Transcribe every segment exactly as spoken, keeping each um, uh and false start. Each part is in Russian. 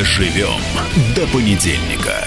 Доживем до понедельника.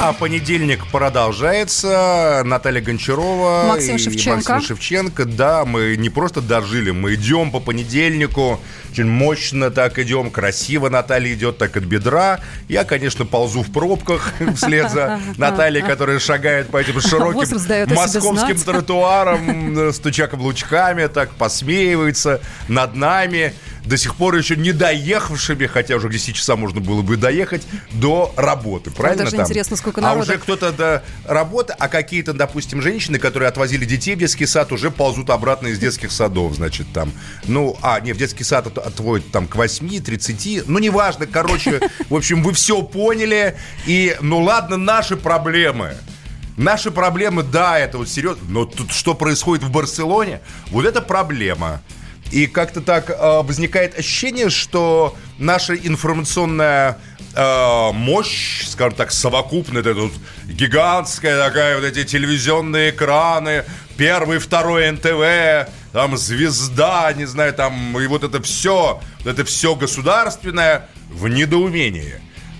А понедельник продолжается. Наталья Гончарова, Максим Шевченко. Максим Шевченко. Да, мы не просто дожили, мы идем по понедельнику. Очень мощно так идем, красиво Наталья идет так от бедра. Я, конечно, ползу в пробках вслед за Натальей, которая шагает по этим широким московским тротуарам, стуча каблучками, так посмеивается над нами, до сих пор еще не доехавшими, хотя уже к десяти часам можно было бы доехать, до работы, правильно? Даже там интересно, сколько народу. А уже кто-то до работы, а какие-то, допустим, женщины, которые отвозили детей в детский сад, уже ползут обратно из детских садов, значит, там. Ну, а, не, в детский сад отводят там к восьми, тридцати, ну, неважно, короче, в общем, вы все поняли, и, ну, ладно, наши проблемы. Наши проблемы, да, это вот серьезно, но тут что происходит в Барселоне, вот это проблема. И как-то так э, возникает ощущение, что наша информационная э, мощь, скажем так, совокупная, это вот гигантская такая, вот эти телевизионные экраны, первый, второй эн тэ вэ, там «Звезда», не знаю, там, и вот это все, это все государственное в недоумении.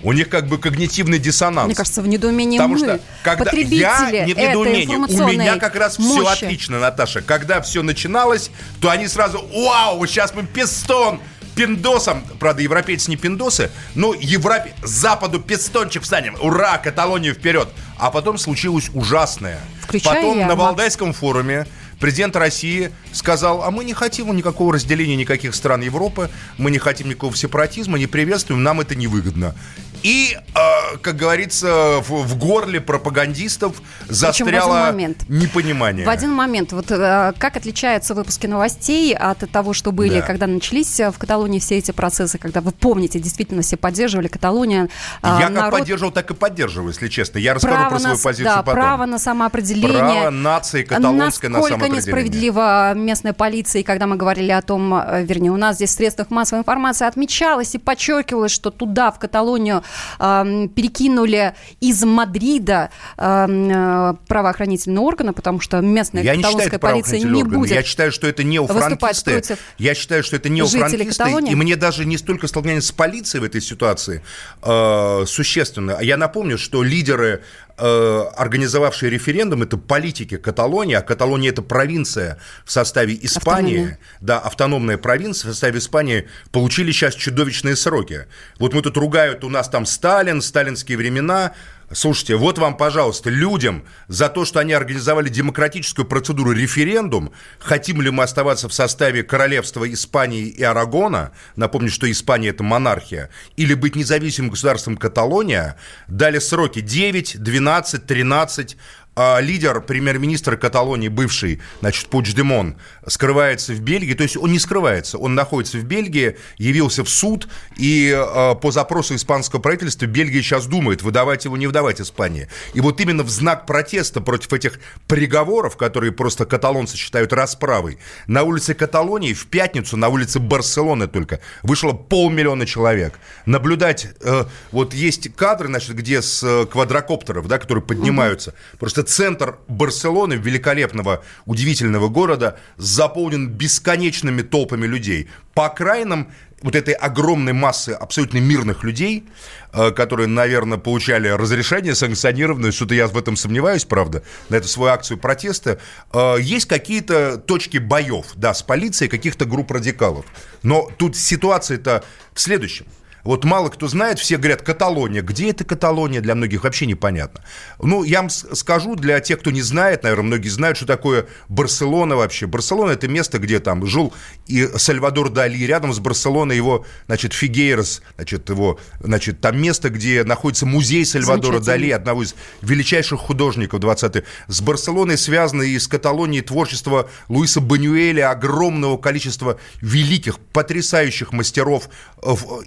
У них как бы когнитивный диссонанс. Мне кажется, в недоумении потому мы, что, когда потребители я не в недоумении. У меня как раз мощи. Все отлично, Наташа. Когда все начиналось, то они сразу, вау, сейчас мы пистон пиндосом. Правда, европейцы не пиндосы, но Европе, Западу пистончик встанем. Ура, Каталонию вперед. А потом случилось ужасное. Включаю потом я, на Валдайском Макс. Форуме президент России сказал, а мы не хотим никакого разделения никаких стран Европы, мы не хотим никакого сепаратизма, не приветствуем, нам это невыгодно. И, э, как говорится, в, в горле пропагандистов застряло непонимание. В один момент. Вот э, как отличаются выпуски новостей от того, что были, да. когда начались в Каталонии все эти процессы, когда вы помните, действительно все поддерживали Каталонию. Э, Я народ... как поддерживал, так и поддерживаю, если честно. Я расскажу право про свою на, позицию да, потом. Право на самоопределение. Право нации каталонской на самоопределение. Насколько несправедлива местная полиция. И когда мы говорили о том, вернее, у нас здесь в средствах массовой информации отмечалось и подчеркивалось, что туда, в Каталонию, перекинули из Мадрида правоохранительные органы, потому что местная я каталонская полиция не органы. Будет. Я считаю, что это неофранкисты. Я считаю, что это неофранкисты. И мне даже не столько столкновение с полицией в этой ситуации э, существенно. Я напомню, что лидеры, организовавшие референдум, это политики Каталонии, а Каталония – это провинция в составе Испании, автономная. Да, автономная провинция в составе Испании, получили сейчас чудовищные сроки. Вот мы тут ругают, у нас там Сталин, сталинские времена. Слушайте, вот вам, пожалуйста, людям за то, что они организовали демократическую процедуру референдум, хотим ли мы оставаться в составе королевства Испании и Арагона, напомню, что Испания – это монархия, или быть независимым государством Каталония, дали сроки девять, двенадцать, тринадцать. Лидер, премьер-министр Каталонии, бывший, значит, Пучдемон, скрывается в Бельгии. То есть он не скрывается, он находится в Бельгии, явился в суд, и э, по запросу испанского правительства Бельгия сейчас думает, выдавать его, не выдавать Испании. И вот именно в знак протеста против этих приговоров, которые просто каталонцы считают расправой, на улице Каталонии в пятницу, на улице Барселоны только, вышло полмиллиона человек. Наблюдать, э, вот есть кадры, значит, где с э, квадрокоптеров, да, которые поднимаются, просто центр Барселоны, великолепного, удивительного города, заполнен бесконечными толпами людей. По окраинам вот этой огромной массы абсолютно мирных людей, которые, наверное, получали разрешение санкционированное, что-то я в этом сомневаюсь, правда, на эту свою акцию протеста, есть какие-то точки боев, да, с полицией, каких-то групп радикалов. Но тут ситуация-то в следующем. Вот мало кто знает, все говорят, Каталония. Где это Каталония? Для многих вообще непонятно. Ну, я вам скажу, для тех, кто не знает, наверное, многие знают, что такое Барселона вообще. Барселона – это место, где там жил и Сальвадор Дали. Рядом с Барселоной его, значит, Фигейрос, значит, его, значит, там место, где находится музей Сальвадора Дали, одного из величайших художников двадцатых. С Барселоной связано и с Каталонией творчество Луиса Бунюэля, огромного количества великих, потрясающих мастеров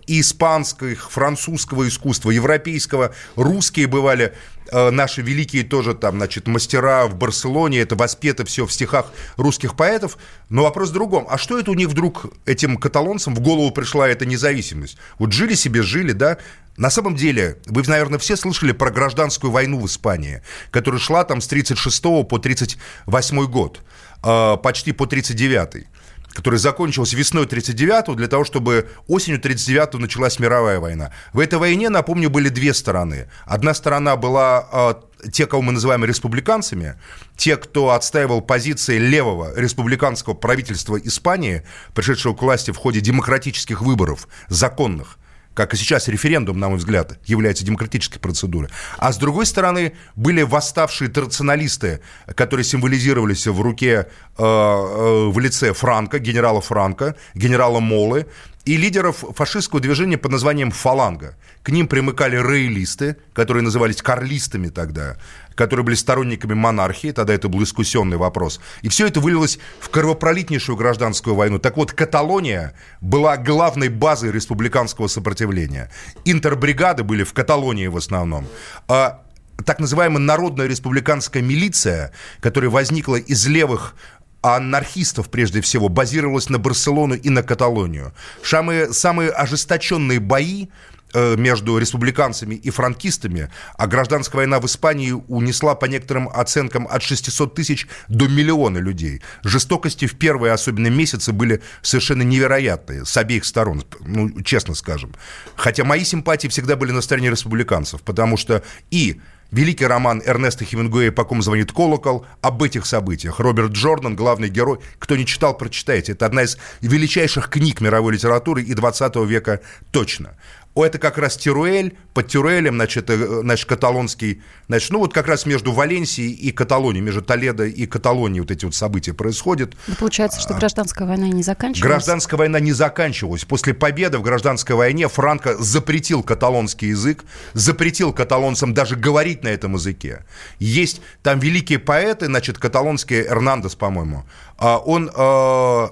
и испанцев, испанских, французского искусства, европейского. Русские бывали, э, наши великие тоже там, значит, мастера в Барселоне. Это воспето все в стихах русских поэтов. Но вопрос в другом. А что это у них вдруг этим каталонцам в голову пришла эта независимость? Вот жили себе, жили, да? На самом деле, вы, наверное, все слышали про гражданскую войну в Испании, которая шла там с тридцать шестого по тридцать восьмой год, э, почти по тридцать девятый. Которая закончилась весной тридцать девятого, для того, чтобы осенью тридцать девятого началась мировая война. В этой войне, напомню, были две стороны. Одна сторона была э, те, кого мы называем республиканцами, те, кто отстаивал позиции левого республиканского правительства Испании, пришедшего к власти в ходе демократических выборов, законных, как и сейчас референдум, на мой взгляд, является демократической процедурой. А с другой стороны, были восставшие традиционалисты, которые символизировались в руке, э, э, в лице Франко, генерала Франко, генерала Молы, и лидеров фашистского движения под названием «Фаланга». К ним примыкали роялисты, которые назывались «карлистами» тогда, которые были сторонниками монархии, тогда это был искусенный вопрос. И все это вылилось в кровопролитнейшую гражданскую войну. Так вот, Каталония была главной базой республиканского сопротивления. Интербригады были в Каталонии в основном. А так называемая народная республиканская милиция, которая возникла из левых анархистов, прежде всего, базировалась на Барселону и на Каталонию. Самые, самые ожесточенные бои между республиканцами и франкистами, а гражданская война в Испании унесла, по некоторым оценкам, от шестисот тысяч до миллиона людей. Жестокости в первые, особенно месяцы, были совершенно невероятные с обеих сторон, ну, честно скажем. Хотя мои симпатии всегда были на стороне республиканцев, потому что и великий роман Эрнеста Хемингуэя «По ком звонит колокол» об этих событиях. Роберт Джордан, главный герой, кто не читал, прочитайте. Это одна из величайших книг мировой литературы и двадцатого века точно. Это как раз Тируэль, под Тируэлем, значит, значит, каталонский, значит, ну вот как раз между Валенсией и Каталонией, между Толедо и Каталонией вот эти вот события происходят. Но получается, что гражданская война не заканчивалась? Гражданская война не заканчивалась. После победы в гражданской войне Франко запретил каталонский язык, запретил каталонцам даже говорить на этом языке. Есть там великие поэты, значит, каталонский Эрнандес, по-моему, он,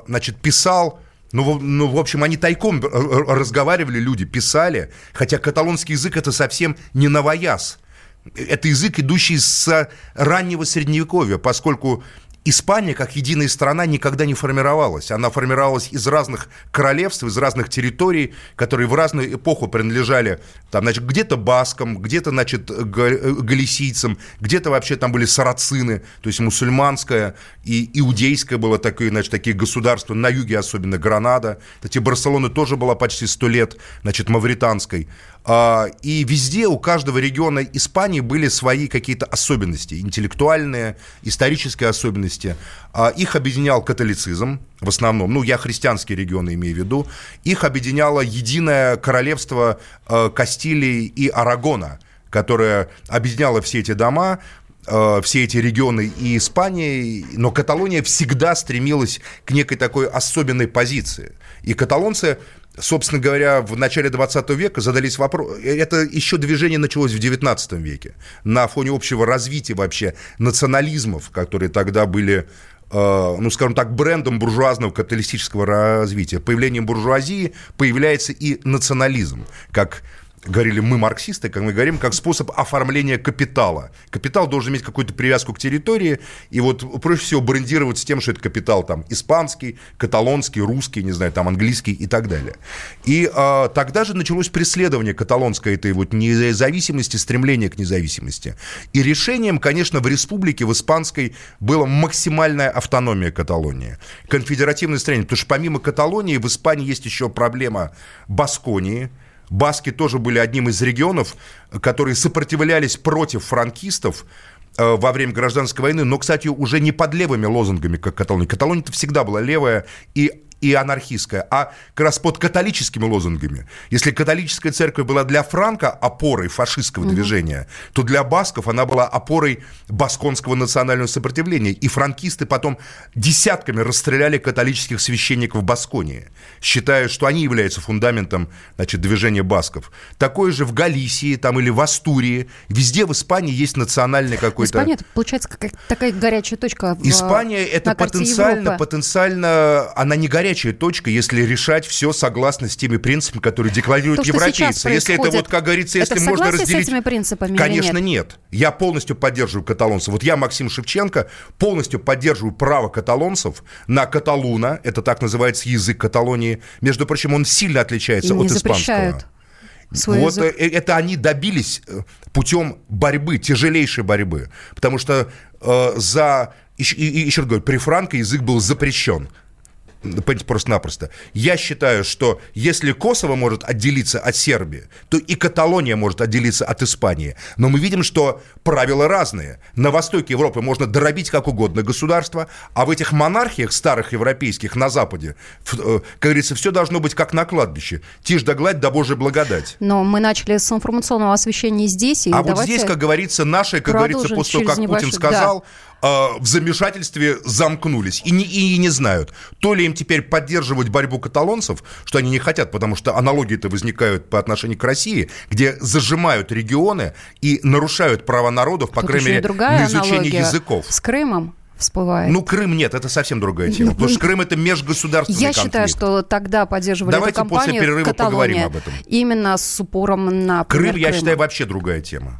значит, писал. Ну, ну, в общем, они тайком разговаривали, люди писали, хотя каталонский язык – это совсем не новояз. Это язык, идущий с раннего Средневековья, поскольку Испания, как единая страна, никогда не формировалась. Она формировалась из разных королевств, из разных территорий, которые в разную эпоху принадлежали там, значит, где-то баскам, где-то, значит, галисийцам, где-то вообще там были сарацины, то есть мусульманское и иудейское было такое, значит, такие государства, на юге особенно Гранада. Кстати, Барселона тоже была почти сто лет, значит, мавританской. И везде у каждого региона Испании были свои какие-то особенности, интеллектуальные, исторические особенности. Их объединял католицизм в основном, ну, я христианские регионы имею в виду. Их объединяло единое королевство Кастилии и Арагона, которое объединяло все эти дома, все эти регионы и Испании, но Каталония всегда стремилась к некой такой особенной позиции. И каталонцы, собственно говоря, в начале двадцатого века задались вопросом. Это еще движение началось в девятнадцатом веке на фоне общего развития вообще национализмов, которые тогда были, ну, скажем так, брендом буржуазного капиталистического развития. Появлением буржуазии появляется и национализм, как говорили мы, марксисты, как мы говорим, как способ оформления капитала. Капитал должен иметь какую-то привязку к территории, и вот проще всего брендировать с тем, что это капитал там испанский, каталонский, русский, не знаю, там английский и так далее. И а, тогда же началось преследование каталонской этой вот независимости, стремление к независимости. И решением, конечно, в республике, в испанской, была максимальная автономия Каталонии, конфедеративное строение, потому что помимо Каталонии в Испании есть еще проблема Басконии. Баски тоже были одним из регионов, которые сопротивлялись против франкистов во время гражданской войны, но, кстати, уже не под левыми лозунгами, как Каталония. Каталония-то всегда была левая и, и анархистская, а как раз под католическими лозунгами. Если католическая церковь была для Франко опорой фашистского mm-hmm. движения, то для басков она была опорой басконского национального сопротивления. И франкисты потом десятками расстреляли католических священников в Басконии, считая, что они являются фундаментом, значит, движения басков. Такое же в Галисии там, или в Астурии. Везде в Испании есть национальный какой-то... Испания, это, получается, такая горячая точка в, Испания, это потенциально, потенциально, она не горячая, горячая точка, если решать все согласно с теми принципами, которые декларируют То, европейцы. Если это вот, как говорится, если можно разделить... с этими принципами? Конечно, нет? нет. Я полностью поддерживаю каталонцев. Вот я, Максим Шевченко, полностью поддерживаю право каталонцев на каталуна. Это так называется язык Каталонии. Между прочим, он сильно отличается от испанского. Запрещают. Вот язык. Это они добились путем борьбы, тяжелейшей борьбы. Потому что э, за... Еще, еще раз говорю, при Франко язык был запрещен. Просто-напросто. Я считаю, что если Косово может отделиться от Сербии, то и Каталония может отделиться от Испании. Но мы видим, что правила разные. На востоке Европы можно дробить как угодно государство, а в этих монархиях старых европейских на Западе, как говорится, все должно быть как на кладбище. Тишь да гладь, да Божья благодать. Но мы начали с информационного освещения здесь. И а вот здесь, как говорится, наши, как говорится, после того, как небольшой... Путин сказал... Да. в замешательстве замкнулись и не, и не знают, то ли им теперь поддерживать борьбу каталонцев, что они не хотят, потому что аналогии-то возникают по отношению к России, где зажимают регионы и нарушают права народов, по Тут крайней мере, на изучение языков. С Крымом. Всплывает. Ну, Крым нет, это совсем другая тема. Потому что Крым — это межгосударственный Я конфликт. Я считаю, что тогда поддерживали Давайте эту кампанию Давайте после перерыва поговорим об этом. Именно с упором на Крым, Крым, я считаю, вообще другая тема.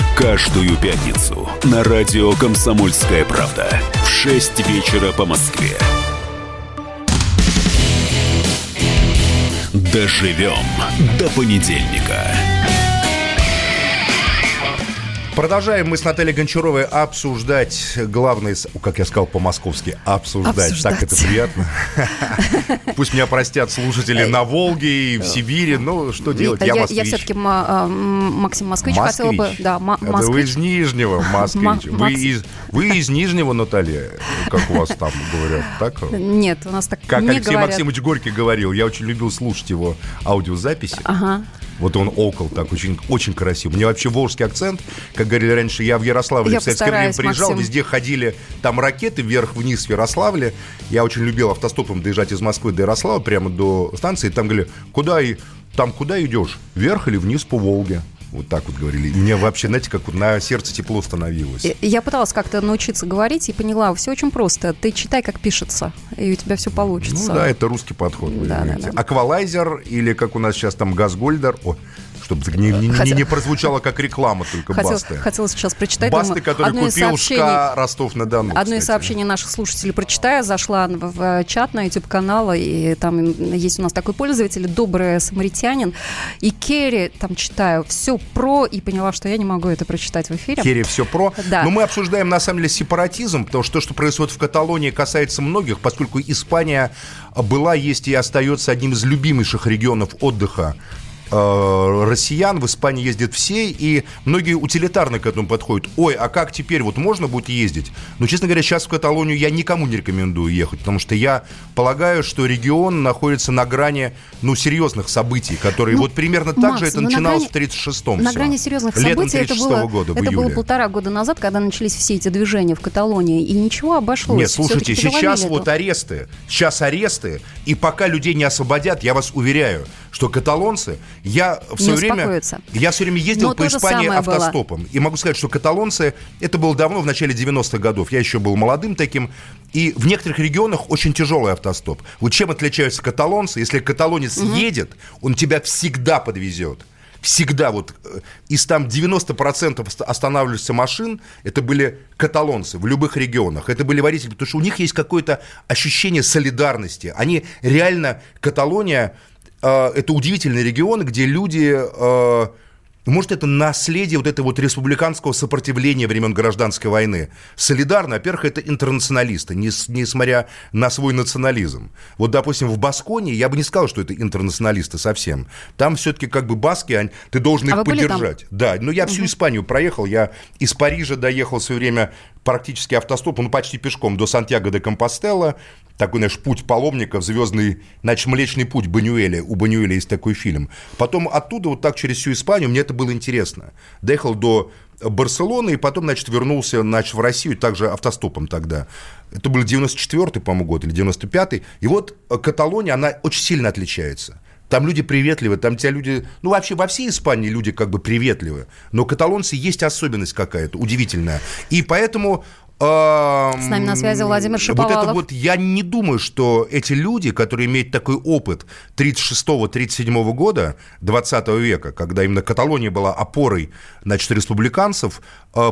Каждую пятницу на радио «Комсомольская правда» в шесть вечера по Москве. Доживем до понедельника. Продолжаем мы с Натальей Гончаровой обсуждать главные... Как я сказал по-московски, обсуждать. обсуждать. Так это приятно. Пусть меня простят слушатели на Волге и в Сибири. Ну, что делать? Я москвич. Я все-таки Максим Москвич хотел бы... Вы из Нижнего, москвич. Вы из Нижнего, Наталья, как у вас там говорят, так? Нет, у нас так не говорят. Как Алексей Максимович Горький говорил. Я очень любил слушать его аудиозаписи. Ага. Вот он окол так, очень, очень красивый. У меня вообще волжский акцент, как говорили раньше, я в Ярославле, я в Советское время приезжал, Максим. Везде ходили там ракеты вверх-вниз в Ярославле. Я очень любил автостопом доезжать из Москвы до Ярославля, прямо до станции. Там говорили, куда, и, там, куда идешь, вверх или вниз по Волге. Вот так вот говорили. Мне вообще, знаете, как вот на сердце тепло становилось. Я пыталась как-то научиться говорить и поняла, все очень просто. Ты читай, как пишется, и у тебя все получится. Ну да, это русский подход. Да, да, да. Аквалайзер или, как у нас сейчас там, газгольдер. О, чтобы не, не, Хотел... не прозвучало как реклама только Хотел... Басты. Хотела сейчас прочитать. Басты, думаю, который купил сообщений... ШК Ростов-на-Дону. Одно из сообщений наших слушателей прочитаю. Зашла в чат на YouTube-канал, и там есть у нас такой пользователь, добрый самаритянин. И Керри, там читаю, все про, и поняла, что я не могу это прочитать в эфире. Керри, все про. Да. Но мы обсуждаем, на самом деле, сепаратизм, потому что то, что происходит в Каталонии, касается многих, поскольку Испания была, есть и остается одним из любимейших регионов отдыха россиян. В Испании ездят все, и многие утилитарно к этому подходят. Ой, а как теперь? Вот можно будет ездить? Но, честно говоря, сейчас в Каталонию я никому не рекомендую ехать, потому что я полагаю, что регион находится на грани, ну, серьезных событий, которые ну, вот примерно так Макс, же это ну, начиналось грани, в тридцать шестом. На все. грани серьезных Летом событий это было, года, это было полтора года назад, когда начались все эти движения в Каталонии, и ничего обошлось. Нет, слушайте, сейчас вот это. аресты, сейчас аресты, и пока людей не освободят, я вас уверяю, что каталонцы... Я все время, я все время ездил Но по Испании автостопом. Было. И могу сказать, что каталонцы... Это было давно, в начале девяностых годов. Я еще был молодым таким. И в некоторых регионах очень тяжелый автостоп. Вот чем отличаются каталонцы? Если каталонец угу. едет, он тебя всегда подвезет. Всегда вот из там девяносто процентов останавливающихся машин это были каталонцы в любых регионах. Это были водители, потому что у них есть какое-то ощущение солидарности. Они реально... Каталония... Это удивительный регион, где люди э, Может, это наследие вот этого вот республиканского сопротивления времен гражданской войны. Солидарно, во-первых, это интернационалисты, несмотря на свой национализм. Вот, допустим, в Басконии я бы не сказал, что это интернационалисты совсем. Там все-таки как бы баски, ты должен их а поддержать. Да, но я всю Испанию проехал, я из Парижа доехал в свое время практически автостопом, ну, почти пешком до Сантьяго-де-Компостела. Такой, знаешь, путь паломников, звездный, значит, Млечный путь Бунюэля. У Бунюэля есть такой фильм. Потом оттуда вот так через всю Испанию, мне это было интересно. Доехал до Барселоны и потом, значит, вернулся, значит, в Россию, также автостопом тогда. Это был девяносто четвёртый, по-моему, год или девяносто пятый. И вот Каталония, она очень сильно отличается. Там люди приветливы, там тебя люди... Ну, вообще, во всей Испании люди как бы приветливы. Но каталонцы есть особенность какая-то удивительная. И поэтому... С нами на связи Владимир Шаповалов. Вот это вот, я не думаю, что эти люди, которые имеют такой опыт тридцать шестого тридцать седьмого года двадцатого века, когда именно Каталония была опорой, значит, республиканцев,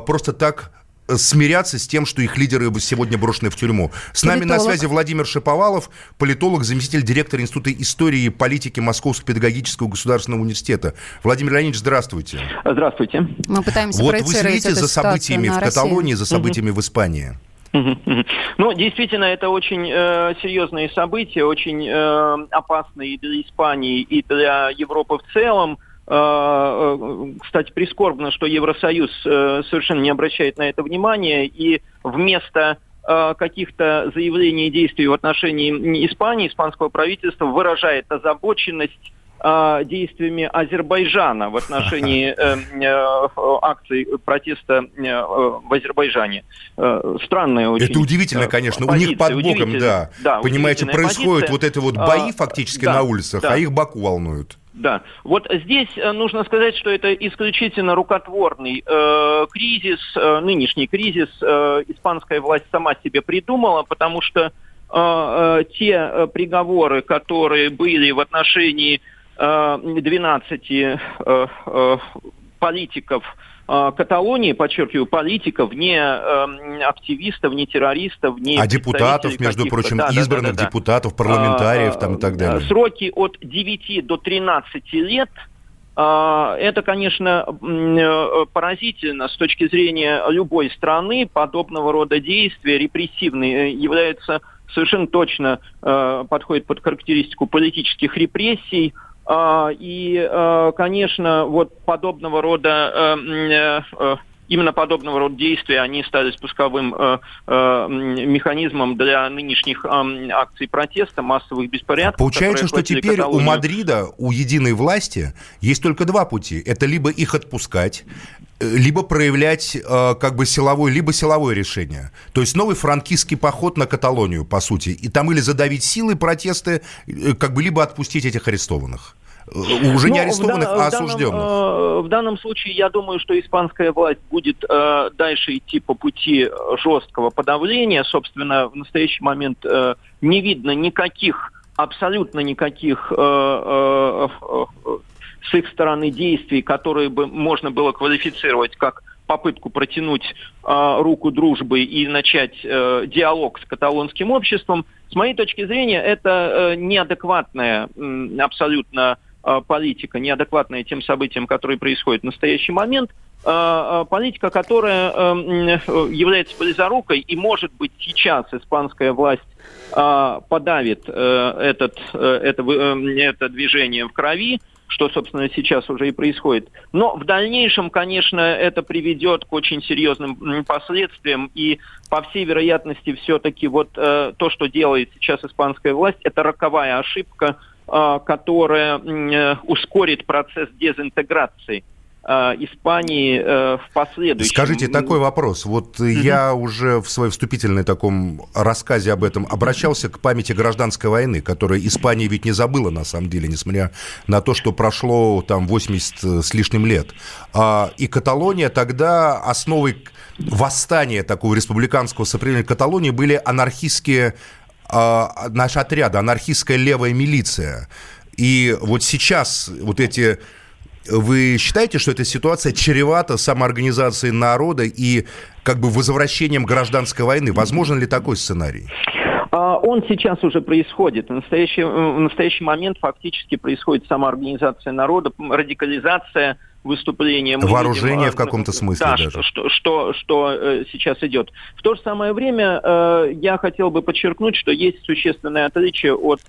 просто так смиряться с тем, что их лидеры сегодня брошены в тюрьму. С политолог. Нами на связи Владимир Шаповалов, политолог, заместитель директора Института истории и политики Московского педагогического государственного университета. Владимир Леонидович, здравствуйте. Здравствуйте. Мы пытаемся вот проецировать эту ситуацию на Россию. Вот вы следите за событиями в Каталонии, за событиями угу. в Испании. Ну, действительно, это очень э, серьезные события, очень э, опасные и для Испании, и для Европы в целом. Кстати, прискорбно, что Евросоюз совершенно не обращает на это внимания, и вместо каких-то заявлений и действий в отношении Испании, испанского правительства выражает озабоченность действиями Азербайджана в отношении акций протеста в Азербайджане. Странная очень. Это удивительно, конечно. Позиция. У них под боком, да. да Понимаете, происходят позиция. Вот эти вот бои фактически а, на улицах, да, а их Баку волнует. Да, вот здесь нужно сказать, что это исключительно рукотворный э, кризис, э, нынешний кризис э, испанская власть сама себе придумала, потому что э, те приговоры, которые были в отношении э, двенадцати э, э, политиков э, Каталонии, подчеркиваю, политиков, не э, активистов, не террористов, не... А депутатов, между прочим, да, избранных да, да, да. депутатов, парламентариев а, там, и так далее. Сроки от девяти до тринадцати лет, э, это, конечно, поразительно с точки зрения любой страны. Подобного рода действия репрессивные являются совершенно точно, э, подходят под характеристику политических репрессий. И, конечно, вот подобного рода, именно подобного рода действия, они стали спусковым механизмом для нынешних акций протеста, массовых беспорядков. Получается, что теперь Каталонию. У Мадрида, у единой власти, есть только два пути. Это либо их отпускать, либо проявлять э, как бы силовое, либо силовое решение. То есть новый франкистский поход на Каталонию, по сути. И там или задавить силы протесты, как бы либо отпустить этих арестованных. Уже ну, не арестованных, дан, а осужденных. В данном, э, в данном случае я думаю, что испанская власть будет э, дальше идти по пути жесткого подавления. Собственно, в настоящий момент э, не видно никаких, абсолютно никаких... Э, э, э, с их стороны действий, которые бы можно было квалифицировать как попытку протянуть э, руку дружбы и начать э, диалог с каталонским обществом. С моей точки зрения, это э, неадекватная э, абсолютно э, политика, неадекватная тем событиям, которые происходят в настоящий момент, э, политика, которая э, является близорукой, и, может быть, сейчас испанская власть э, подавит э, этот, э, это, э, это движение в крови, что, собственно, сейчас уже и происходит. Но в дальнейшем, конечно, это приведет к очень серьезным последствиям, и, по всей вероятности, все-таки вот э, то, что делает сейчас испанская власть, это роковая ошибка, э, которая э, ускорит процесс дезинтеграции Испании в последующем. Скажите, такой вопрос. Вот mm-hmm. я уже в своей вступительной таком рассказе об этом обращался к памяти гражданской войны, которая Испания ведь не забыла, на самом деле, несмотря на то, что прошло там восемьдесят с лишним лет. И Каталония тогда основой восстания такого республиканского сопротивления Каталонии были анархистские наши отряды, анархистская левая милиция. И вот сейчас вот эти... Вы считаете, что эта ситуация чревата самоорганизацией народа и как бы возвращением гражданской войны? Возможен ли такой сценарий? Он сейчас уже происходит. В настоящий, в настоящий момент фактически происходит самоорганизация народа, радикализация выступления. Мы Вооружение видим, в каком-то смысле да, даже. Что, что, что сейчас идет. В то же самое время я хотел бы подчеркнуть, что есть существенное отличие от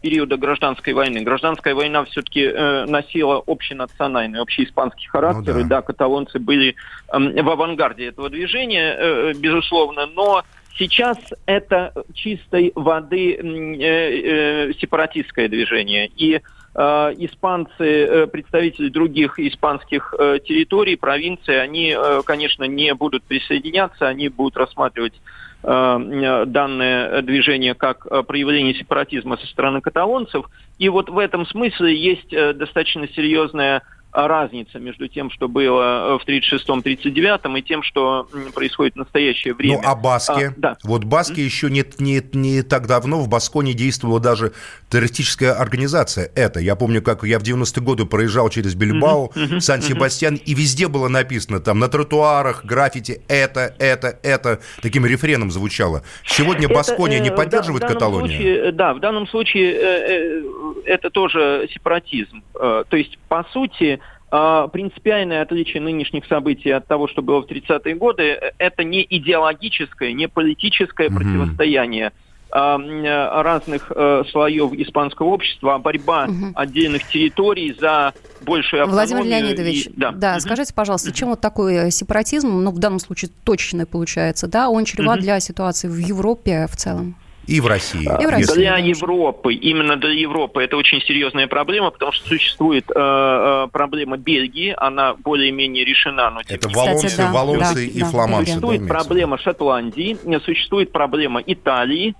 периода гражданской войны. Гражданская война все-таки э, носила общенациональный, общеиспанский характер. Ну да. И да, каталонцы были э, в авангарде этого движения, э, безусловно, но сейчас это чистой воды э, э, сепаратистское движение. И э, испанцы, э, представители других испанских э, территорий, провинций, они, э, конечно, не будут присоединяться, они будут рассматривать данное движение как проявление сепаратизма со стороны каталонцев. И вот в этом смысле есть достаточно серьезная разница между тем, что было в тридцать шестом тридцать девятом, и тем, что происходит в настоящее время. Ну, а баски? А, да. Вот баски mm-hmm. еще не, не, не так давно, в Басконе действовала даже террористическая организация. Это, я помню, как я в девяностые годы проезжал через Бильбао, mm-hmm. Сан-Себастьян, mm-hmm. и везде было написано, там, на тротуарах, граффити, это, это, это, таким рефреном звучало. Сегодня это, Баскония не поддерживает да, Каталонию? Случае, да, в данном случае э, э, это тоже сепаратизм. Э, то есть, по сути, принципиальное отличие нынешних событий от того, что было в тридцатые годы, это не идеологическое, не политическое mm-hmm. противостояние разных слоев испанского общества, а борьба mm-hmm. отдельных территорий за большую автономию. Владимир Леонидович, и... да, да mm-hmm. скажите, пожалуйста, чем вот такой сепаратизм, ну, в данном случае точечный получается, да, он чреват mm-hmm. для ситуации в Европе в целом? И в России. И в России. Для Европы, именно для Европы это очень серьезная проблема, потому что существует э, проблема Бельгии, она более-менее решена. Но это валонцы, да, валонцы да, и да, фламандцы. Существует да, проблема Шотландии, существует проблема Италии.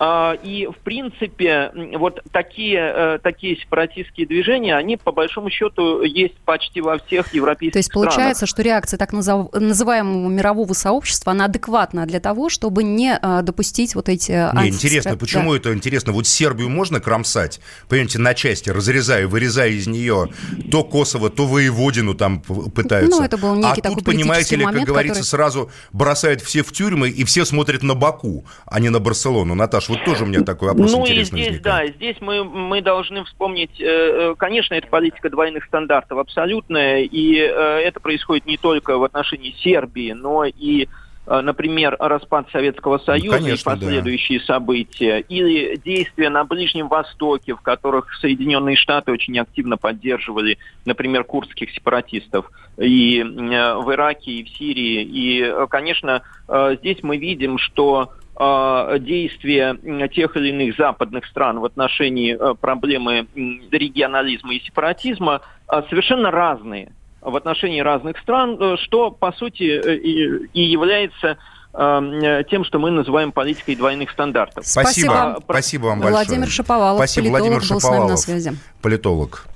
Э, и, в принципе, вот такие, э, такие сепаратистские движения, они, по большому счету, есть почти во всех европейских странах. То есть получается, странах. Что реакция так назов... называемого мирового сообщества, она адекватна для того, чтобы не э, допустить вот эти... Анти... Не, интересно, почему да. это интересно? Вот Сербию можно кромсать, понимаете, на части, разрезая, вырезая из нее то Косово, то Воеводину там пытаются. Ну, это был некий а такой тут, понимаете ли, как момент, говорится, который... сразу бросают все в тюрьмы, и все смотрят на Баку, а не на Барселону. Наташа, вот тоже у меня такой вопрос ну интересный. Ну и здесь, возникает. Да, здесь мы, мы должны вспомнить, э, конечно, это политика двойных стандартов абсолютная, и э, это происходит не только в отношении Сербии, но и, э, например, распад Советского Союза ну, конечно, и последующие да. события, или действия на Ближнем Востоке, в которых Соединенные Штаты очень активно поддерживали, например, курдских сепаратистов, и э, в Ираке, и в Сирии. И, э, конечно, э, здесь мы видим, что действия тех или иных западных стран в отношении проблемы регионализма и сепаратизма совершенно разные в отношении разных стран, что, по сути, и является тем, что мы называем политикой двойных стандартов. Спасибо. Спасибо вам большое. Владимир Шаповалов, Спасибо, политолог, Владимир Шаповалов, был с нами на связи. Политолог.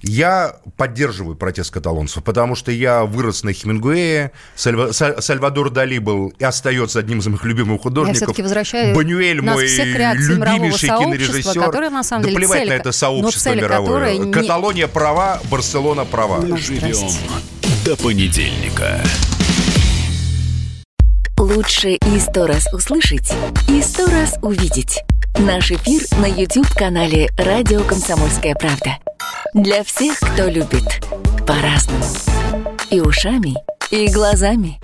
Я поддерживаю протест каталонцев, потому что я вырос на Хемингуэе, Сальва... Сальвадор Дали был и остается одним из моих любимых художников. Бунюэль мой любимейший кинорежиссер. Которое, на самом деле, да плевать цель... на это сообщество мировое. Не... Каталония права, Барселона права. Ну, живем до понедельника. Лучше и сто раз услышать, и сто раз увидеть. Наш эфир на YouTube-канале «Радио Комсомольская правда». Для всех, кто любит по-разному. И ушами, и глазами.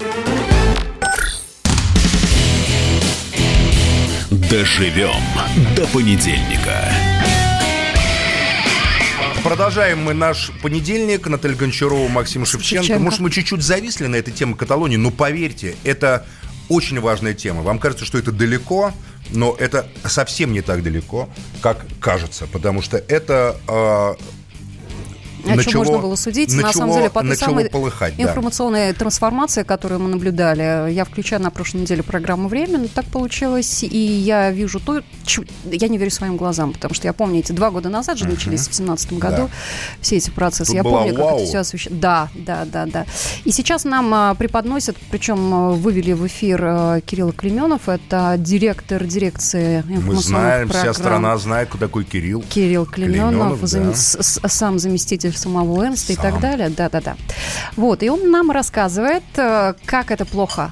Доживем до понедельника. Продолжаем мы наш понедельник. Наталья Гончарова, Максим Шевченко. Шевченко. Может, мы чуть-чуть зависли на этой теме Каталонии, но поверьте, это очень важная тема. Вам кажется, что это далеко, но это совсем не так далеко, как кажется, потому что это... Э, О чем можно было судить, на самом деле, по той самой информационной трансформации, которую мы наблюдали. Я включаю на прошлой неделе программу «Время», но так получилось, и я вижу то, чего... Я не верю своим глазам, потому что я помню, эти два года назад же начались в две тысячи семнадцатом году все эти процессы. Я помню, как это все освещалось. Да, да, да, да. И сейчас нам преподносят, причем вывели в эфир Кирилла Клименов, это директор дирекции информационных программ. Мы знаем, вся страна знает, кто такой Кирилл. Кирилл Клименов, сам заместитель самого Энста и так далее. Да-да-да. Вот. И он нам рассказывает, как это плохо.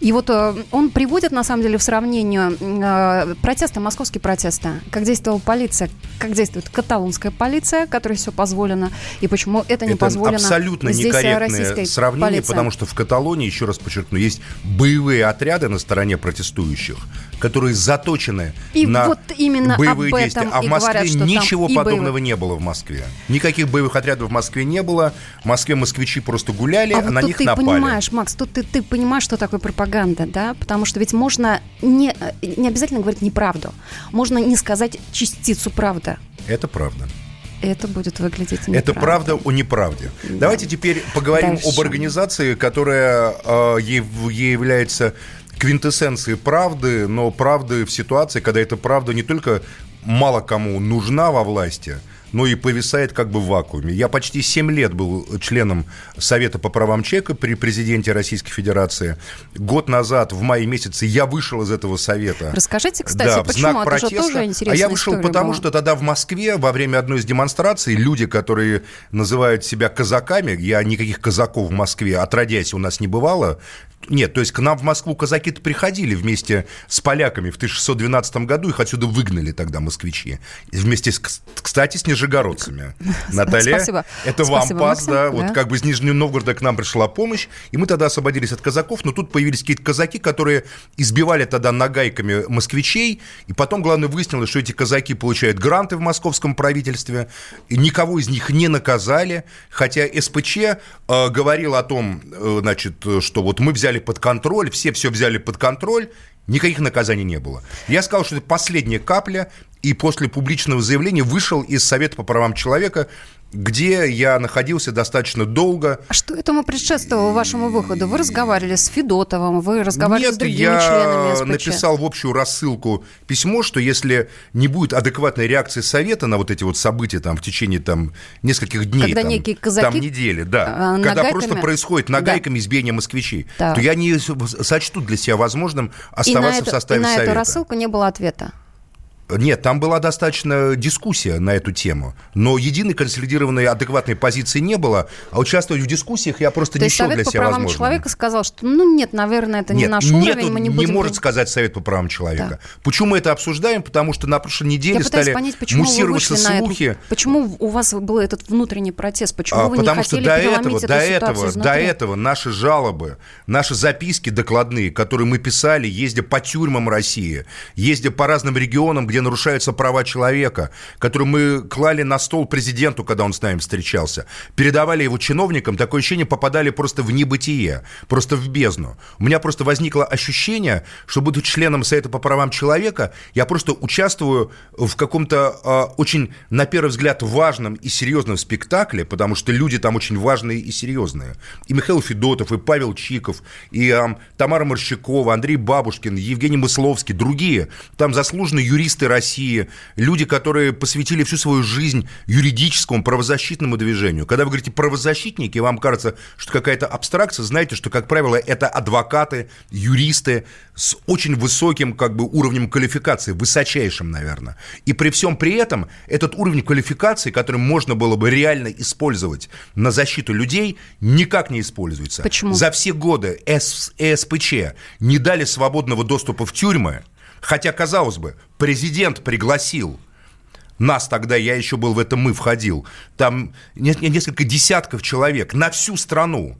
И вот он приводит, на самом деле, в сравнение протесты, московские протесты, как действовала полиция, как действует каталонская полиция, которой все позволено, и почему это не это позволено здесь абсолютно некорректное сравнение, полиция. Потому что в Каталонии, еще раз подчеркну, есть боевые отряды на стороне протестующих, которые заточены и на вот боевые действия. А в Москве говорят, ничего подобного не было в Москве. Никаких боевых отрядов в Москве не было. В Москве москвичи просто гуляли, а, а вот на них ты напали. Понимаешь, Макс, тут ты, ты понимаешь, что такое пропаганда, да? Потому что ведь можно не, не обязательно говорить неправду. Можно не сказать частицу правды. Это правда. Это будет выглядеть неправда. Это правда о неправде. Да. Давайте теперь поговорим дальше об организации, которая э, ей, ей является квинтэссенцией правды, но правды в ситуации, когда эта правда не только мало кому нужна во власти, но и повисает как бы в вакууме. Я почти семь лет был членом Совета по правам человека при президенте Российской Федерации. Год назад, в мае месяце, я вышел из этого совета. Расскажите, кстати, да, почему? Знак протеста. Это же тоже интересная история. А я вышел потому, была. что тогда в Москве во время одной из демонстраций люди, которые называют себя казаками, я никаких казаков в Москве, отродясь, у нас не бывало. Нет, то есть к нам в Москву казаки-то приходили вместе с поляками в тысяча шестьсот двенадцатом году, их отсюда выгнали тогда москвичи. Вместе, с, кстати, с нижегородцами. Наталья, спасибо. Это вам пас, да, да. Вот как бы из Нижнего Новгорода к нам пришла помощь, и мы тогда освободились от казаков, но тут появились какие-то казаки, которые избивали тогда нагайками москвичей, и потом, главное, выяснилось, что эти казаки получают гранты в московском правительстве, и никого из них не наказали, хотя СПЧ э, говорил о том, э, значит, что вот мы взяли под контроль, все все взяли под контроль, никаких наказаний не было. Я сказал, что это последняя капля, и после публичного заявления вышел из Совета по правам человека, где я находился достаточно долго. А что этому предшествовало вашему выходу? Вы разговаривали с Федотовым, вы разговаривали Нет, с другими членами СПЧ? Нет, я написал в общую рассылку письмо, что если не будет адекватной реакции Совета на вот эти вот события там, в течение там, нескольких дней, когда там, некие казаки там, недели, да, нагайками, когда просто происходит нагайками да. избиение москвичей, да. то я не сочту для себя возможным оставаться и в составе Совета. И на эту рассылку не было ответа? Нет, там была достаточно дискуссия на эту тему, но единой консолидированной адекватной позиции не было, а участвовать в дискуссиях я просто не считал для себя возможным. То есть Совет по правам человека сказал, что, ну нет, наверное, это нет, не наш нет, уровень, мы не будем... не может сказать Совет по правам человека. Да. Почему мы это обсуждаем? Потому что на прошлой неделе я стали понять, муссироваться слухи. Эту... Почему у вас был этот внутренний протест? Почему а, вы не хотели переломить эту ситуацию изнутри? Потому что до этого наши жалобы, наши записки докладные, которые мы писали, ездя по тюрьмам России, ездя по разным регионам, где нарушаются права человека, которые мы клали на стол президенту, когда он с нами встречался, передавали его чиновникам, такое ощущение, попадали просто в небытие, просто в бездну. У меня просто возникло ощущение, что, будучи членом Совета по правам человека, я просто участвую в каком-то э, очень, на первый взгляд, важном и серьезном спектакле, потому что люди там очень важные и серьезные. И Михаил Федотов, и Павел Чиков, и э, Тамара Морщакова, Андрей Бабушкин, Евгений Мысловский, другие. Там заслуженные юристы России, люди, которые посвятили всю свою жизнь юридическому правозащитному движению. Когда вы говорите правозащитники, вам кажется, что какая-то абстракция, знаете, что, как правило, это адвокаты, юристы с очень высоким как бы уровнем квалификации, высочайшим, наверное. И при всем при этом этот уровень квалификации, который можно было бы реально использовать на защиту людей, никак не используется. Почему? За все годы ЭСПЧ не дали свободного доступа в тюрьмы, хотя, казалось бы, президент пригласил нас тогда, я еще был в этом, мы входил, там несколько десятков человек на всю страну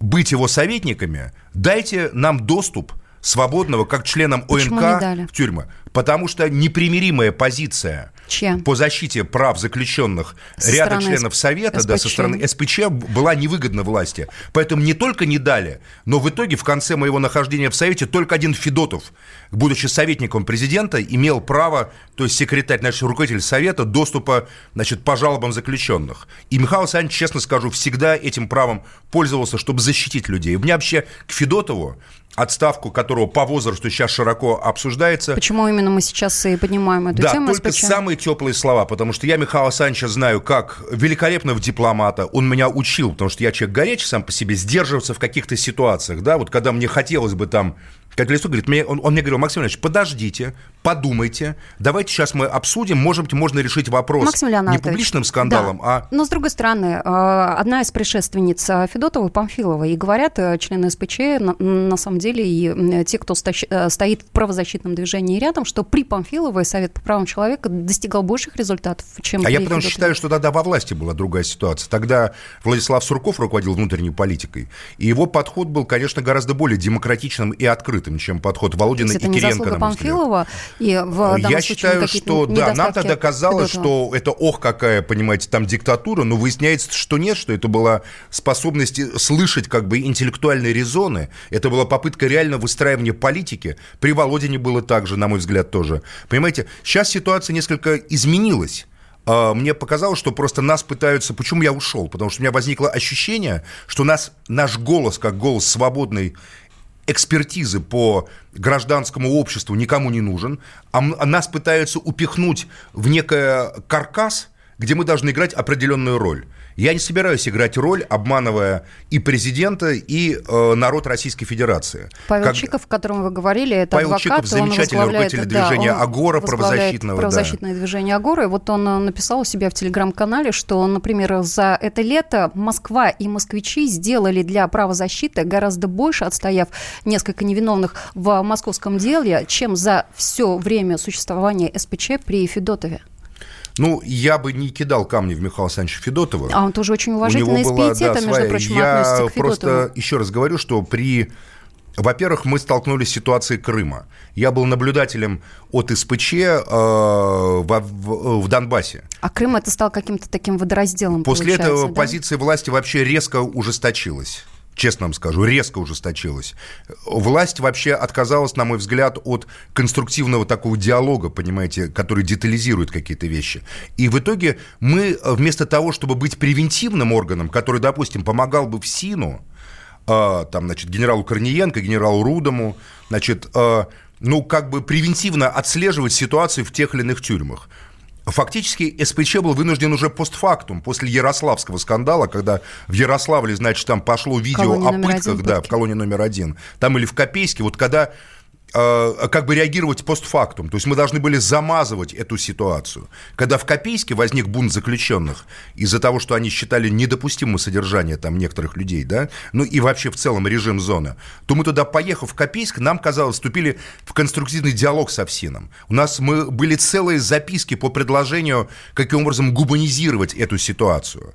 быть его советниками, дайте нам доступ свободного, как членам ОНК, в тюрьмы. Потому что непримиримая позиция Че? по защите прав заключенных со ряда членов Совета да, со стороны СПЧ была невыгодна власти. Поэтому не только не дали, но в итоге в конце моего нахождения в Совете только один Федотов, будучи советником президента, имел право, то есть секретарь, значит, руководитель Совета, доступа, значит, по жалобам заключенных. И Михаил Александрович, честно скажу, всегда этим правом пользовался, чтобы защитить людей. У меня вообще к Федотову, отставку которого по возрасту сейчас широко обсуждается. Почему именно мы сейчас и поднимаем эту да, тему? Да, только СПЧ? Самые теплые слова, потому что я Михаила Санча знаю как великолепного дипломата. Он меня учил, потому что я человек горячий сам по себе, сдерживаться в каких-то ситуациях. Да? Вот когда мне хотелось бы там как Лису говорит, мне, он, он мне говорил, Максим Леонидович, подождите, подумайте, давайте сейчас мы обсудим, может быть, можно решить вопрос не публичным скандалом, да. а... Но, с другой стороны, одна из предшественниц Федотова, Памфилова, и говорят, члены СПЧ, на, на самом деле, и те, кто стащ... стоит в правозащитном движении рядом, что при Памфиловой Совет по правам человека достигал больших результатов, чем... А я потому что считаю, что тогда во власти была другая ситуация. Тогда Владислав Сурков руководил внутренней политикой, и его подход был, конечно, гораздо более демократичным и открытым, чем подход Володина и Кириенко, на мой взгляд. И в Я считаю, что да, нам тогда казалось, что это ох, какая, понимаете, там диктатура, но выясняется, что нет, что это была способность слышать как бы интеллектуальные резоны, это была попытка реально выстраивания политики. При Володине было так же, на мой взгляд, тоже. Понимаете, сейчас ситуация несколько изменилась. Мне показалось, что просто нас пытаются... Почему я ушел? Потому что у меня возникло ощущение, что нас, наш голос, как голос свободный, экспертизы по гражданскому обществу никому не нужен, а нас пытаются упихнуть в некий каркас, где мы должны играть определенную роль. Я не собираюсь играть роль, обманывая и президента, и э, народ Российской Федерации. Павел как... Чиков, о котором вы говорили, это Павел адвокат. Павел Чиков, замечательный руководитель движения да, «Агора», правозащитного. правозащитное да. движение «Агора». И вот он написал у себя в Телеграм-канале, что, например, за это лето Москва и москвичи сделали для правозащиты гораздо больше, отстояв несколько невиновных в московском деле, чем за все время существования СПЧ при Федотове. Ну, я бы не кидал камни в Михаила Александровича Федотова. А он тоже очень уважительно и с пиететом, да, между прочим, я относится к Федотову. Я просто еще раз говорю, что при... Во-первых, мы столкнулись с ситуацией Крыма. Я был наблюдателем от СПЧ э, в, в, в Донбассе. А Крым это стал каким-то таким водоразделом, После этого да? позиция власти вообще резко ужесточилась. Честно вам скажу, резко ужесточилась. Власть вообще отказалась, на мой взгляд, от конструктивного такого диалога, понимаете, который детализирует какие-то вещи. И в итоге мы вместо того, чтобы быть превентивным органом, который, допустим, помогал бы в СИНу, э, там, значит, генералу Корниенко, генералу Рудому, значит, э, ну, как бы превентивно отслеживать ситуацию в тех или иных тюрьмах. Фактически СПЧ был вынужден уже постфактум, после ярославского скандала, когда в Ярославле, значит, там пошло видео о пытках, да, в колонии номер один, там или в Копейске, вот когда э, как бы реагировать постфактум, то есть мы должны были замазывать эту ситуацию. Когда в Копейске возник бунт заключенных из-за того, что они считали недопустимым содержание там некоторых людей, да, ну и вообще в целом режим зоны, то мы туда, поехав в Копейск, нам, казалось, вступили в конструктивный диалог со ВСИНом. У нас мы, были целые записки по предложению, каким образом гуманизировать эту ситуацию.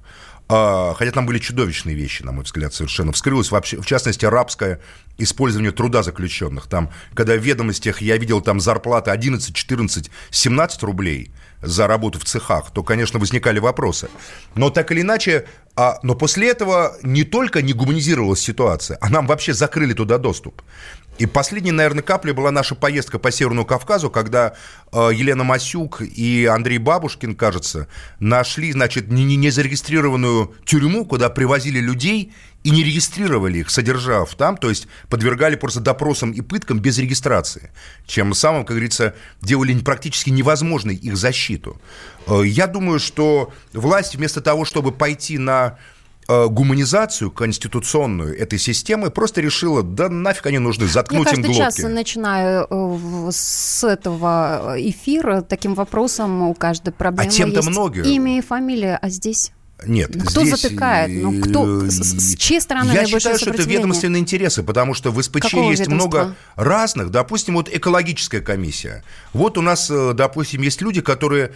Хотя там были чудовищные вещи, на мой взгляд, совершенно. Вскрылось, вообще, в частности, рабское использование труда заключенных. Там, когда в ведомостях я видел там зарплаты одиннадцать, четырнадцать, семнадцать рублей за работу в цехах, то, конечно, возникали вопросы. Но так или иначе, а, но после этого не только не гуманизировалась ситуация, а нам вообще закрыли туда доступ. И последней, наверное, каплей была наша поездка по Северному Кавказу, когда э, Елена Масюк и Андрей Бабушкин, кажется, нашли, значит, не, не зарегистрированную тюрьму, куда привозили людей и не регистрировали их, содержав там, то есть подвергали просто допросам и пыткам без регистрации, чем самым, как говорится, делали практически невозможной их защиту. Э, я думаю, что власть вместо того, чтобы пойти на... гуманизацию конституционную этой системы, просто решила, да нафиг они нужны, заткнуть им глотки. Я каждый час начинаю с этого эфира таким вопросом, у каждой проблемы а есть многие... имя и фамилия, а здесь... Нет, кто здесь... затыкает? Ну, кто... С чьей стороны наибольшее сопротивление? Я считаю, что это ведомственные интересы, потому что в СПЧ Какого есть ведомства? много разных. Допустим, вот экологическая комиссия. Вот у нас, допустим, есть люди, которые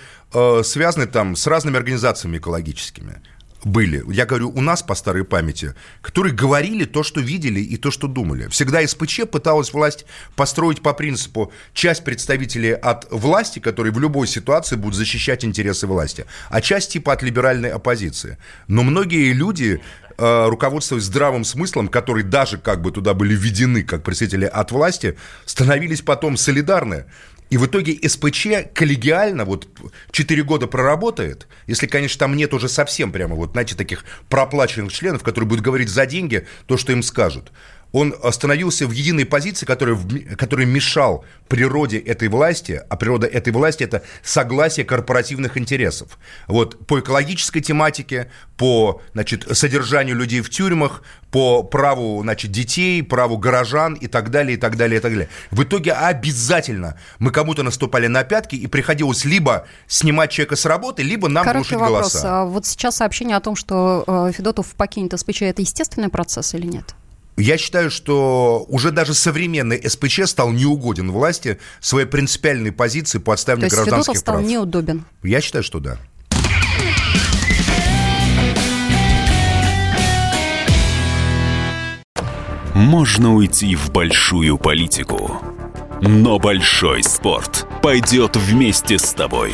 связаны там с разными организациями экологическими. Были, я говорю, у нас по старой памяти, которые говорили то, что видели и то, что думали. Всегда СПЧ пыталась власть построить по принципу часть представителей от власти, которые в любой ситуации будут защищать интересы власти, а часть типа от либеральной оппозиции. Но многие люди... руководствуясь здравым смыслом, которые даже как бы туда были введены как представители от власти, становились потом солидарны. И в итоге СПЧ коллегиально вот четыре года проработает, если, конечно, там нет уже совсем прямо вот, знаете, таких проплаченных членов, которые будут говорить за деньги то, что им скажут. он остановился в единой позиции, который, который мешал природе этой власти, а природа этой власти – это согласие корпоративных интересов. Вот по экологической тематике, по, значит, содержанию людей в тюрьмах, по праву, значит, детей, праву горожан и так далее, и так далее, и так далее. В итоге обязательно мы кому-то наступали на пятки, и приходилось либо снимать человека с работы, либо нам глушить голоса. Короткий вопрос. Вот сейчас сообщение о том, что Федотов покинет эс пэ че, это естественный процесс или нет? Я считаю, что уже даже современный эс пэ че стал неугоден власти своей принципиальной позиции по отставке гражданских прав. То есть Федотов стал неудобен? Я считаю, что да. Можно уйти в большую политику, но большой спорт пойдет вместе с тобой.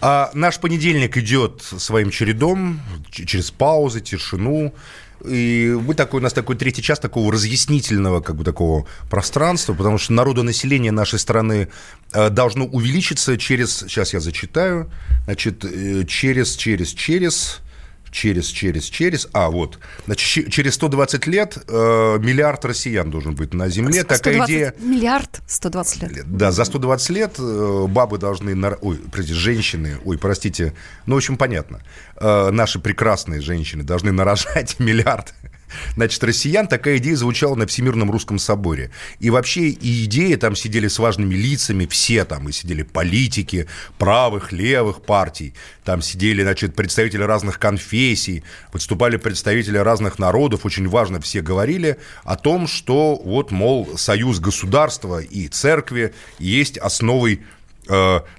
А наш понедельник идет своим чередом, через паузы, тишину. И мы такой, у нас такой третий час такого разъяснительного, как бы, такого пространства, потому что народонаселение нашей страны должно увеличиться через... Сейчас я зачитаю. Значит, через, через, через... Через, через, через... А, вот. Значит, через сто двадцать лет э, миллиард россиян должен быть на Земле. Такая идея... Миллиард? сто двадцать лет. Да, за сто двадцать лет э, бабы должны... Нар... Ой, простите, женщины... Ой, простите. Ну, в общем, понятно. Э, наши прекрасные женщины должны нарожать миллиард. Значит, россиян, такая идея звучала на Всемирном русском соборе. И вообще, и идеи там сидели с важными лицами, все там, и сидели политики правых, левых партий, там сидели, значит, представители разных конфессий, выступали представители разных народов, очень важно все говорили о том, что вот, мол, союз государства и церкви есть основой,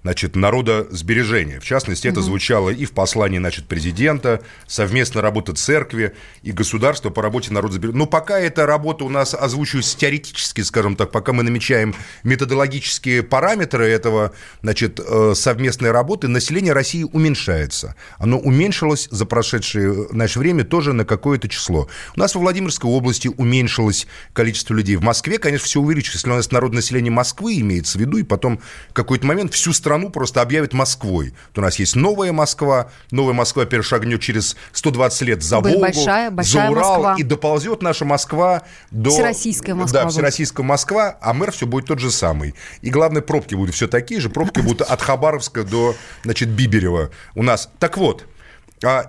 значит, народосбережения. В частности, угу. это звучало и в послании, значит, президента, совместная работа церкви и государства по работе народосбережения. Но пока эта работа у нас озвучивается теоретически, скажем так, пока мы намечаем методологические параметры этого, значит, совместной работы, население России уменьшается. Оно уменьшилось за прошедшее наше время тоже на какое-то число. У нас во Владимирской области уменьшилось количество людей. В Москве, конечно, все увеличилось. Если у нас народонаселение Москвы имеется в виду, и потом какой-то момент всю страну просто объявят Москвой. То у нас есть новая Москва. Новая Москва перешагнет через сто двадцать лет за Волгу, большая, большая за Урал. Москва. И доползет наша Москва до... Всероссийская Москва. Да, всероссийская Москва, а мэр все будет тот же самый. И, главное, пробки будут все такие же. Пробки будут от Хабаровска до, значит, Бибирева у нас. Так вот.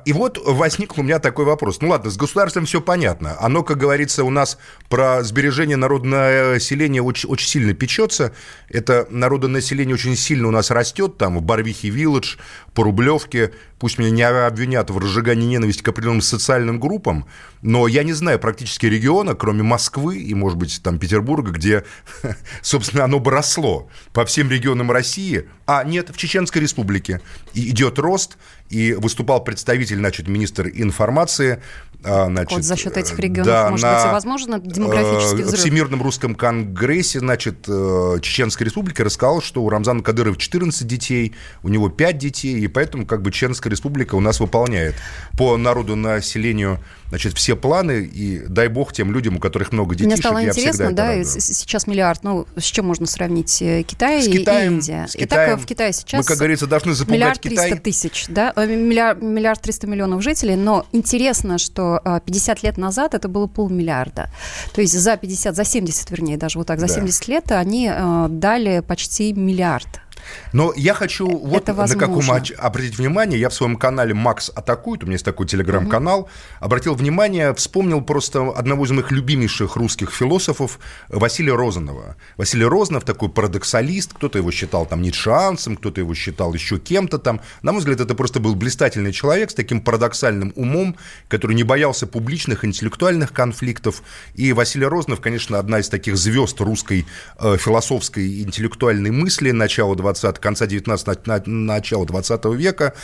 И вот возник у меня такой вопрос. Ну ладно, с государством все понятно. Оно, как говорится, у нас про сбережение народонаселения очень, очень сильно печется. Это народонаселение очень сильно у нас растет. Там в Барвихе-Вилледж, по Рублевке. Пусть меня не обвинят в разжигании ненависти к определенным социальным группам, но я не знаю практически региона, кроме Москвы и, может быть, там Петербурга, где, собственно, оно бы росло по всем регионам России. А нет, в Чеченской Республике идет рост, и выступал представитель, значит, министр информации. Значит, вот за счет этих регионов, да, может на, быть, и возможно демографический взрыв. В Всемирном русском конгрессе, значит, Чеченская Республика рассказала, что у Рамзана Кадырова четырнадцать детей, у него пять детей, и поэтому, как бы, Чеченская Республика у нас выполняет по народонаселению, значит, все планы, и дай бог тем людям, у которых много детей. Мне стало интересно, да, и сейчас миллиард, ну, с чем можно сравнить Китай с и Китаем, Индия? С Китаем. Итак, в Китае сейчас мы, как говорится, должны запугать Китай. миллиард триста тысяч, да, миллиард, миллиард триста миллионов жителей, но интересно, что пятьдесят лет назад это было полмиллиарда. То есть за пятьдесят, за семьдесят, вернее, даже вот так, за да. семьдесят лет они дали почти миллиард. Но я хочу вот на каком обратить внимание. Я в своем канале «Макс атакует», у меня есть такой телеграм-канал, mm-hmm. обратил внимание, вспомнил просто одного из моих любимейших русских философов Василия Розанова. Василий Розанов такой парадоксалист, кто-то его считал там ницшеанцем, кто-то его считал еще кем-то там. На мой взгляд, это просто был блистательный человек с таким парадоксальным умом, который не боялся публичных интеллектуальных конфликтов. И Василий Розанов, конечно, одна из таких звезд русской э, философской и интеллектуальной мысли начала двадцатого двадцатого, конца девятнадцатого, начала двадцатого века.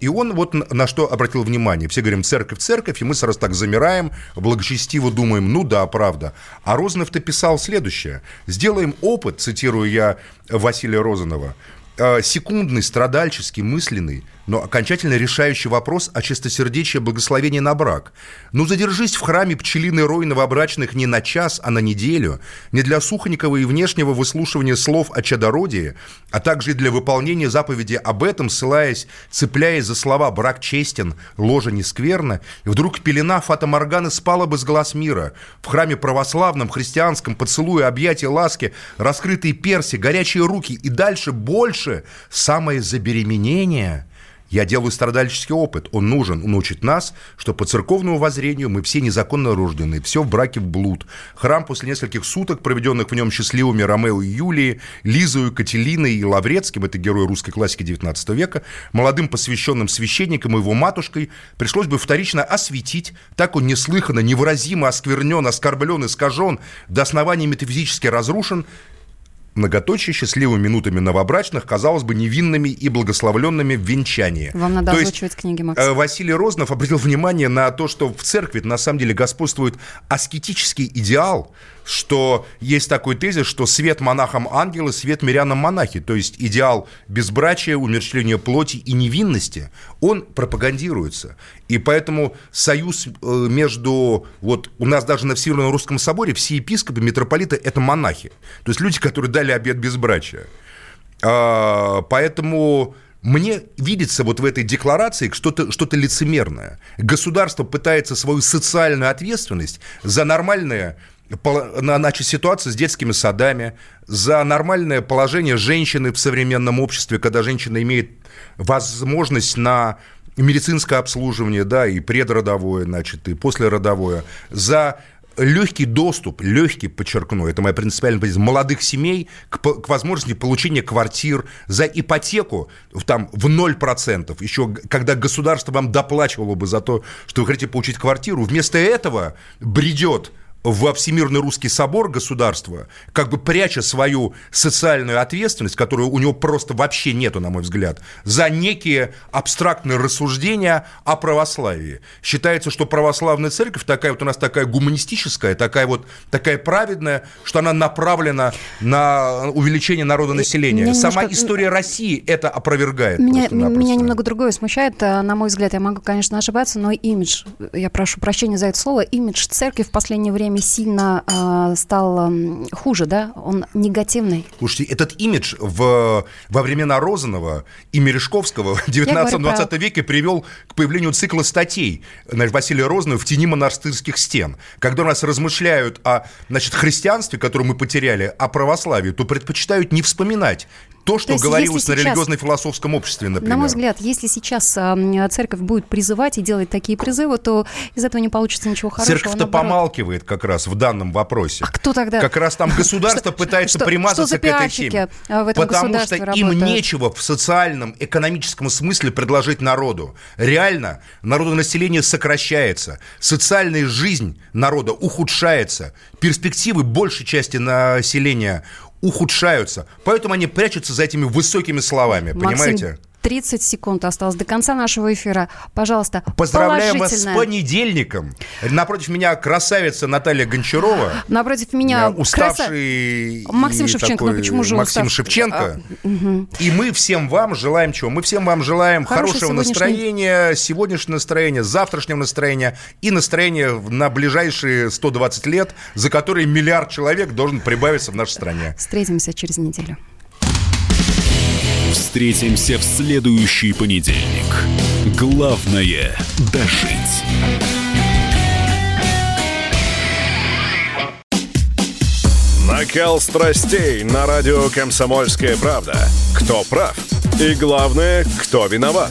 И он вот на что обратил внимание. Все говорим «церковь, церковь», и мы сразу так замираем, благочестиво думаем «ну да, правда». А Розанов-то писал следующее. «Сделаем опыт», цитирую я Василия Розанова, секундный, страдальческий, мысленный, но окончательно решающий вопрос о чистосердечии благословения на брак. Ну, задержись в храме пчелиный рой новобрачных не на час, а на неделю, не для сухонького и внешнего выслушивания слов о чадородии, а также и для выполнения заповеди об этом, ссылаясь, цепляясь за слова «брак честен, ложа не скверна», и вдруг пелена фата-морганы спала бы с глаз мира. В храме православном, христианском, поцелуи, объятия, ласки, раскрытые перси, горячие руки, и дальше больше самое забеременение. Я делаю страдальческий опыт. Он нужен, он учит нас, что по церковному воззрению мы все незаконно рождены, все в браке в блуд. Храм после нескольких суток, проведенных в нем счастливыми Ромео и Юлией, Лизою, Катериной и Лаврецким, это герои русской классики девятнадцатого века, молодым посвященным священникам и его матушкой, пришлось бы вторично осветить. Так он неслыханно, невыразимо осквернен, оскорблен, искажен, до основания метафизически разрушен, многоточие счастливыми минутами новобрачных, казалось бы, невинными и благословленными в венчании. Вам надо то озвучивать есть, книги, Максим. Василий Розанов обратил внимание на то, что в церкви на самом деле господствует аскетический идеал, что есть такой тезис, что свет монахам ангелы, свет мирянам монахи. То есть идеал безбрачия, умерщвления плоти и невинности, он пропагандируется. И поэтому союз между... Вот у нас даже на Всемирном Русском Соборе все епископы, митрополиты – это монахи. То есть люди, которые дали обет безбрачия. Поэтому... Мне видится вот в этой декларации что-то, что-то лицемерное. Государство пытается свою социальную ответственность за нормальную ситуацию с детскими садами, за нормальное положение женщины в современном обществе, когда женщина имеет возможность на медицинское обслуживание, да, и предродовое, значит, и послеродовое, за... Легкий доступ, легкий, подчеркну, это моя принципиальная позиция, молодых семей к, к возможности получения квартир за ипотеку там, в ноль процентов, еще когда государство вам доплачивало бы за то, что вы хотите получить квартиру, вместо этого бредет во Всемирный Русский Собор государства, как бы пряча свою социальную ответственность, которую у него просто вообще нету, на мой взгляд, за некие абстрактные рассуждения о православии. Считается, что православная церковь такая вот у нас такая гуманистическая, такая вот такая праведная, что она направлена на увеличение народонаселения. Меня Сама немножко... история России это опровергает. Меня, меня немного другое смущает, на мой взгляд, я могу, конечно, ошибаться, но имидж, я прошу прощения за это слово, имидж церкви в последнее время сильно э, стал э, хуже, да? Он негативный. Слушайте, этот имидж в, во времена Розанова и Мережковского в девятнадцатом-двадцатом про... веке привел к появлению цикла статей Василия Розанова «В тени монастырских стен». Когда у нас размышляют о, значит, христианстве, которое мы потеряли, о православии, то предпочитают не вспоминать то, что то говорилось сейчас, на религиозно-философском обществе, например. На мой взгляд, если сейчас а, церковь будет призывать и делать такие призывы, то из этого не получится ничего хорошего. Церковь-то помалкивает как раз в данном вопросе. А кто тогда? Как раз там государство пытается примазаться к этой теме. Потому что им нечего в социальном, экономическом смысле предложить народу. Реально народонаселение сокращается, социальная жизнь народа ухудшается, перспективы большей части населения ухудшаются. Поэтому они прячутся за этими высокими словами, Максим, понимаете? тридцать секунд осталось до конца нашего эфира. Пожалуйста, поздравляем вас с понедельником. Напротив меня красавица Наталья Гончарова. Напротив меня уставший краса... Максим Шевченко. Ну почему же Максим устав... Шевченко. А, угу. И мы всем вам желаем чего? Мы всем вам желаем Хороший хорошего сегодняшний... настроения, сегодняшнего настроения, завтрашнего настроения и настроения на ближайшие сто двадцать лет, за которые миллиард человек должен прибавиться в нашей стране. Встретимся через неделю. Встретимся в следующий понедельник. Главное – дожить. Накал страстей на радио «Комсомольская правда». Кто прав? И главное, кто виноват?